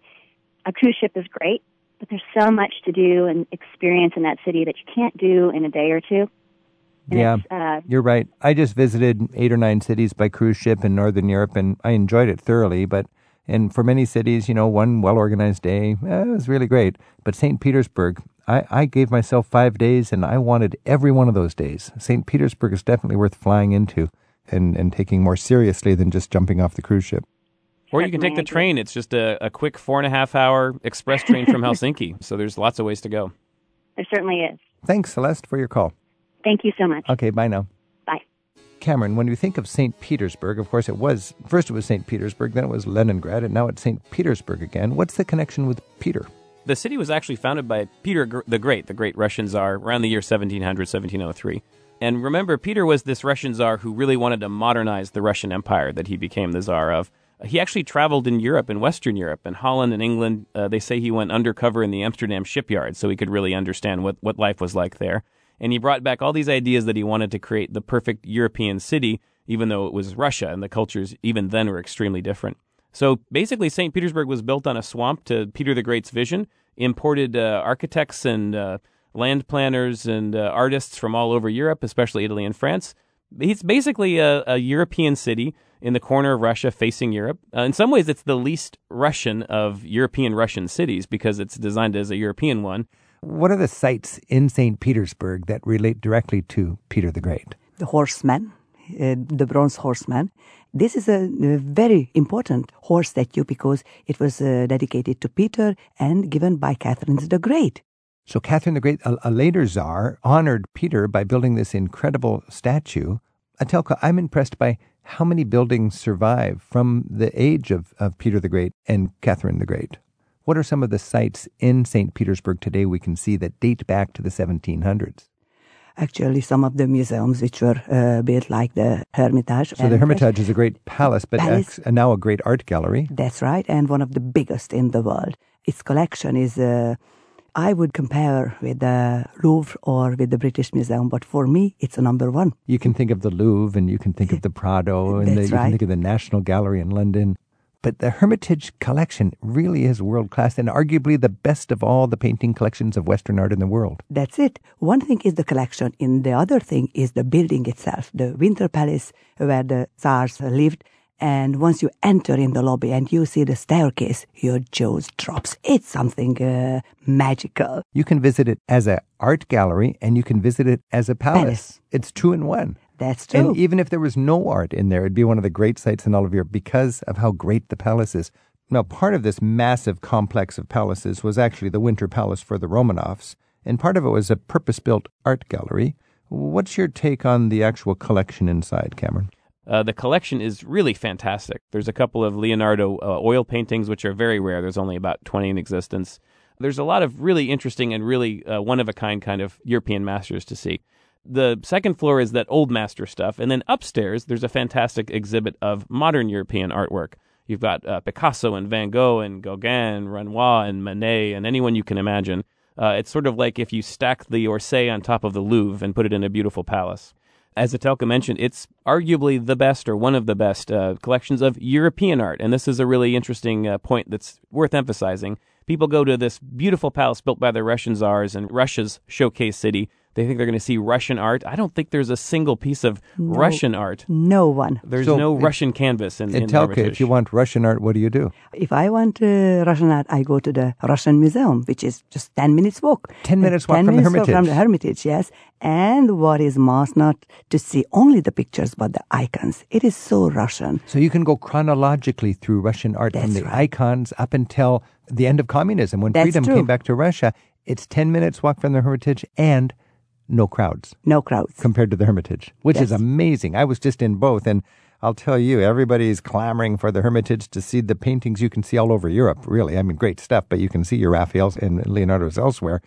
A cruise ship is great, but there's so much to do and experience in that city that you can't do in a day or two. And yeah, uh, you're right. I just visited eight or nine cities by cruise ship in Northern Europe, and I enjoyed it thoroughly, but and for many cities, you know, one well-organized day, eh, it was really great. But Saint Petersburg, I, I gave myself five days, and I wanted every one of those days. Saint Petersburg is definitely worth flying into and, and taking more seriously than just jumping off the cruise ship. Or you can take the train. It's just a, a quick four-and-a-half-hour express train from Helsinki, so there's lots of ways to go. There certainly is. Thanks, Celeste, for your call. Thank you so much. Okay, bye now. Cameron, when you think of Saint Petersburg, of course it was, first it was Saint Petersburg, then it was Leningrad, and now it's Saint Petersburg again. What's the connection with Peter? The city was actually founded by Peter the Great, the great Russian Tsar, around the year seventeen hundred, seventeen oh three. And remember, Peter was this Russian Tsar who really wanted to modernize the Russian Empire that he became the Tsar of. He actually traveled in Europe, in Western Europe, in Holland and England. Uh, they say he went undercover in the Amsterdam shipyard so he could really understand what, what life was like there. And he brought back all these ideas that he wanted to create the perfect European city, even though it was Russia, and the cultures even then were extremely different. So basically, Saint Petersburg was built on a swamp to Peter the Great's vision, imported uh, architects and uh, land planners and uh, artists from all over Europe, especially Italy and France, It's basically a, a European city in the corner of Russia facing Europe. Uh, in some ways, it's the least Russian of European Russian cities because it's designed as a European one. What are the sites in Saint Petersburg that relate directly to Peter the Great? The horseman, uh, the bronze horseman. This is a, a very important horse statue because it was uh, dedicated to Peter and given by Catherine the Great. So Catherine the Great, a, a later czar, honored Peter by building this incredible statue. Etelka, I'm impressed by how many buildings survive from the age of, of Peter the Great and Catherine the Great. What are some of the sites in Saint Petersburg today we can see that date back to the seventeen hundreds? Actually, some of the museums which were uh, built, like the Hermitage. So the Hermitage is a great palace, but palace, ex- now a great art gallery. That's right, and one of the biggest in the world. Its collection is... Uh, I would compare with the Louvre or with the British Museum, but for me, it's a number one. You can think of the Louvre, and you can think of the Prado, and the, you right. can think of the National Gallery in London. But the Hermitage collection really is world-class and arguably the best of all the painting collections of Western art in the world. That's it. One thing is the collection, and the other thing is the building itself, the Winter Palace where the Tsars lived. And once you enter in the lobby and you see the staircase, your jaws drops. It's something uh, magical. You can visit it as an art gallery and you can visit it as a palace. palace. It's two in one. That's true. And even if there was no art in there, it'd be one of the great sites in all of Europe because of how great the palace is. Now, part of this massive complex of palaces was actually the Winter Palace for the Romanovs, and part of it was a purpose-built art gallery. What's your take on the actual collection inside, Cameron? Uh, the collection is really fantastic. There's a couple of Leonardo uh, oil paintings, which are very rare. There's only about twenty in existence. There's a lot of really interesting and really uh, one-of-a-kind kind of European masters to see. The second floor is that old master stuff. And then upstairs, there's a fantastic exhibit of modern European artwork. You've got uh, Picasso and Van Gogh and Gauguin, Renoir and Manet and anyone you can imagine. Uh, it's sort of like if you stack the Orsay on top of the Louvre and put it in a beautiful palace. As Etelka mentioned, it's arguably the best or one of the best uh, collections of European art. And this is a really interesting uh, point that's worth emphasizing. People go to this beautiful palace built by the Russian czars and Russia's showcase city. They think they're going to see Russian art. I don't think there's a single piece of no, Russian art. No one. There's so no it, Russian canvas in, in Etelka, British. If you want Russian art, what do you do? If I want uh, Russian art, I go to the Russian Museum, which is just ten minutes walk. ten minutes walk ten from minutes the Hermitage. From the Hermitage, yes. And what is must not to see only the pictures, but the icons. It is so Russian. So you can go chronologically through Russian art That's from the right. icons up until the end of communism, when That's freedom true. came back to Russia. It's ten minutes walk from the Hermitage and no crowds. No crowds. Compared to the Hermitage, which yes. is amazing. I was just in both, and I'll tell you, everybody's clamoring for the Hermitage to see the paintings you can see all over Europe, really. I mean, great stuff, but you can see your Raphaels and Leonardos elsewhere.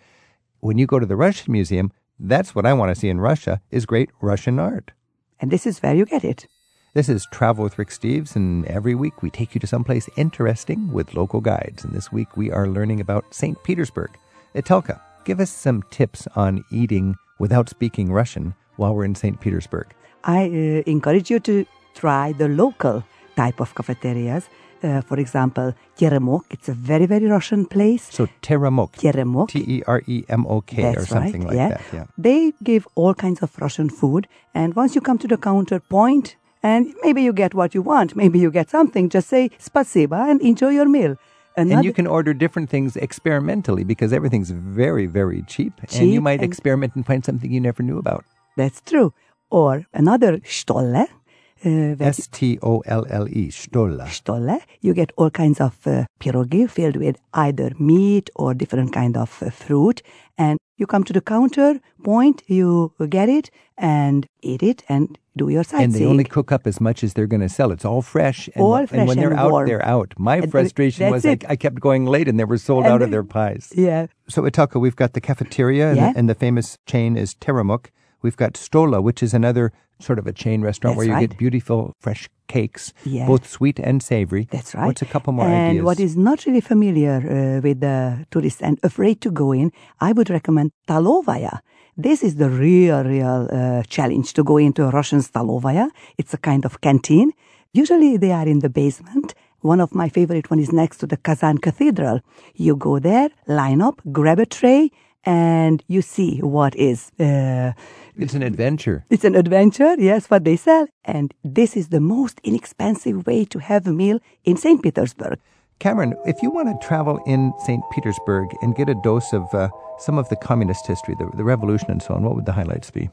When you go to the Russian Museum, that's what I want to see in Russia, is great Russian art. And this is where you get it. This is Travel with Rick Steves, and every week we take you to someplace interesting with local guides. And this week we are learning about Saint Petersburg. Etelka, give us some tips on eating without speaking Russian while we're in Saint Petersburg. I uh, encourage you to try the local type of cafeterias. Uh, for example, Teremok. It's a very, very Russian place. So Teremok. Teremok. T E R E M O K That's or something right, like yeah. that. Yeah. They give all kinds of Russian food. And once you come to the counter point, and maybe you get what you want, maybe you get something, just say spasiba and enjoy your meal. Another, and you can order different things experimentally because everything's very, very cheap. cheap and you might and experiment and find something you never knew about. That's true. Or another stolle. Uh, S T O L L E, stolle. Stolle. You get all kinds of uh, pierogi filled with either meat or different kind of uh, fruit. And you come to the counter point, you get it and eat it and do your sightseeing. And they only cook up as much as they're going to sell. It's all fresh. And, all fresh and when they're and out, warm. They're out. My and frustration was I, I kept going late and they were sold and out they, of their pies. Yeah. So, Etelka, we've got the cafeteria yeah. and, the, and the famous chain is Teremok. We've got Stola, which is another sort of a chain restaurant That's where you right. get beautiful, fresh cakes, yeah. both sweet and savory. That's right. What's a couple more and ideas? And what is not really familiar uh, with the tourists and afraid to go in, I would recommend Talovaya. This is the real, real uh, challenge to go into a Russian Stalovaya. It's a kind of canteen. Usually they are in the basement. One of my favorite one is next to the Kazan Cathedral. You go there, line up, grab a tray, and you see what is. Uh, it's an adventure. It's an adventure, yes, what they sell. And this is the most inexpensive way to have a meal in Saint Petersburg. Cameron, if you want to travel in Saint Petersburg and get a dose of uh, some of the communist history, the, the revolution and so on, what would the highlights be?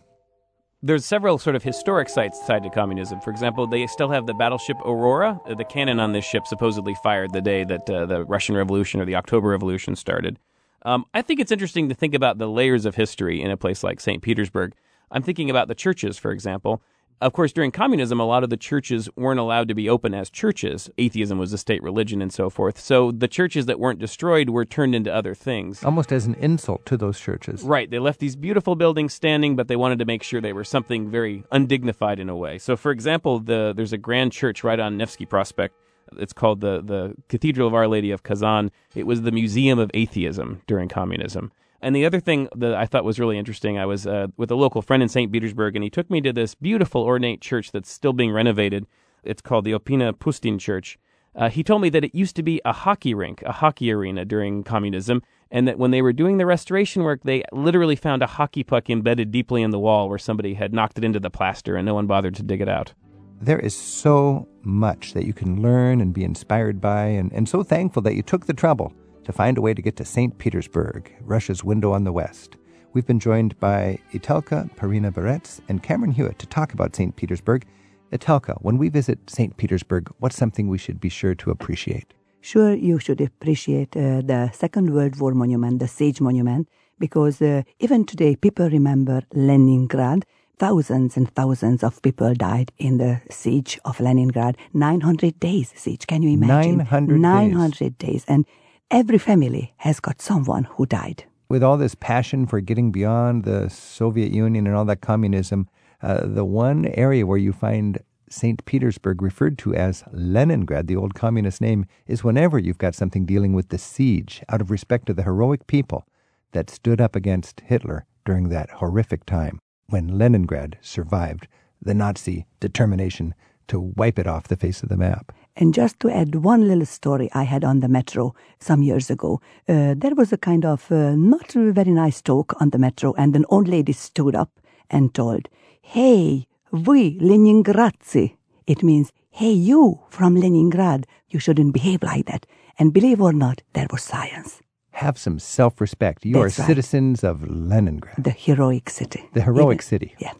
There's several sort of historic sites tied to communism. For example, they still have the battleship Aurora. The cannon on this ship supposedly fired the day that uh, the Russian Revolution or the October Revolution started. Um, I think it's interesting to think about the layers of history in a place like Saint Petersburg. I'm thinking about the churches, for example. Of course, during communism, a lot of the churches weren't allowed to be open as churches. Atheism was a state religion and so forth. So the churches that weren't destroyed were turned into other things. Almost as an insult to those churches. Right. They left these beautiful buildings standing, but they wanted to make sure they were something very undignified in a way. So, for example, the, there's a grand church right on Nevsky Prospect. It's called the, the Cathedral of Our Lady of Kazan. It was the Museum of Atheism during communism. And the other thing that I thought was really interesting, I was uh, with a local friend in Saint Petersburg, and he took me to this beautiful ornate church that's still being renovated. It's called the Opina Pustin Church. Uh, he told me that it used to be a hockey rink, a hockey arena during communism, and that when they were doing the restoration work, they literally found a hockey puck embedded deeply in the wall where somebody had knocked it into the plaster and no one bothered to dig it out. There is so much that you can learn and be inspired by, and, and so thankful that you took the trouble to find a way to get to Saint Petersburg, Russia's window on the West. We've been joined by Etelka Perina Beretz and Cameron Hewitt to talk about Saint Petersburg. Etelka, when we visit Saint Petersburg, what's something we should be sure to appreciate? Sure, you should appreciate uh, the Second World War monument, the siege monument, because uh, even today people remember Leningrad. Thousands and thousands of people died in the siege of Leningrad. nine hundred days siege, can you imagine? nine hundred days. nine hundred days. And every family has got someone who died. With all this passion for getting beyond the Soviet Union and all that communism, uh, the one area where you find Saint Petersburg referred to as Leningrad, the old communist name, is whenever you've got something dealing with the siege, out of respect to the heroic people that stood up against Hitler during that horrific time when Leningrad survived the Nazi determination to wipe it off the face of the map. And just to add one little story I had on the metro some years ago, uh, there was a kind of uh, not very nice talk on the metro, and an old lady stood up and told, "Hey, we Leningradzi." It means, "Hey, you from Leningrad, you shouldn't behave like that." And believe or not, there was silence. Have some self-respect. You That's are right. Citizens of Leningrad. The heroic city. The heroic Even, city. Yeah.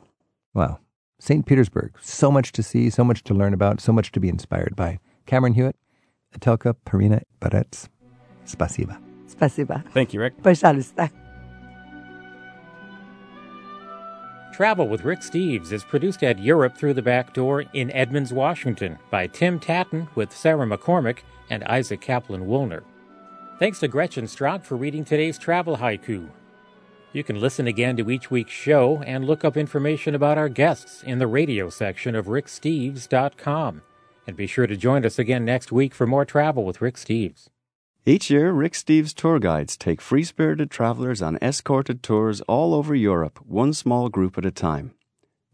Wow. Saint Petersburg, so much to see, so much to learn about, so much to be inspired by. Cameron Hewitt, Etelka Perina Beretz, spasiba. Spasiba. Thank you, Rick. Пожалуйста. Travel with Rick Steves is produced at Europe Through the Back Door in Edmonds, Washington, by Tim Tatton with Sarah McCormick and Isaac Kaplan-Woolner. Thanks to Gretchen Strock for reading today's travel haiku. You can listen again to each week's show and look up information about our guests in the radio section of rick steves dot com. And be sure to join us again next week for more Travel with Rick Steves. Each year, Rick Steves tour guides take free-spirited travelers on escorted tours all over Europe, one small group at a time.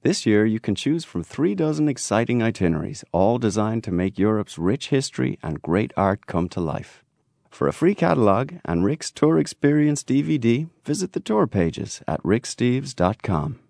This year, you can choose from three dozen exciting itineraries, all designed to make Europe's rich history and great art come to life. For a free catalog and Rick's Tour Experience D V D, visit the tour pages at rick steves dot com.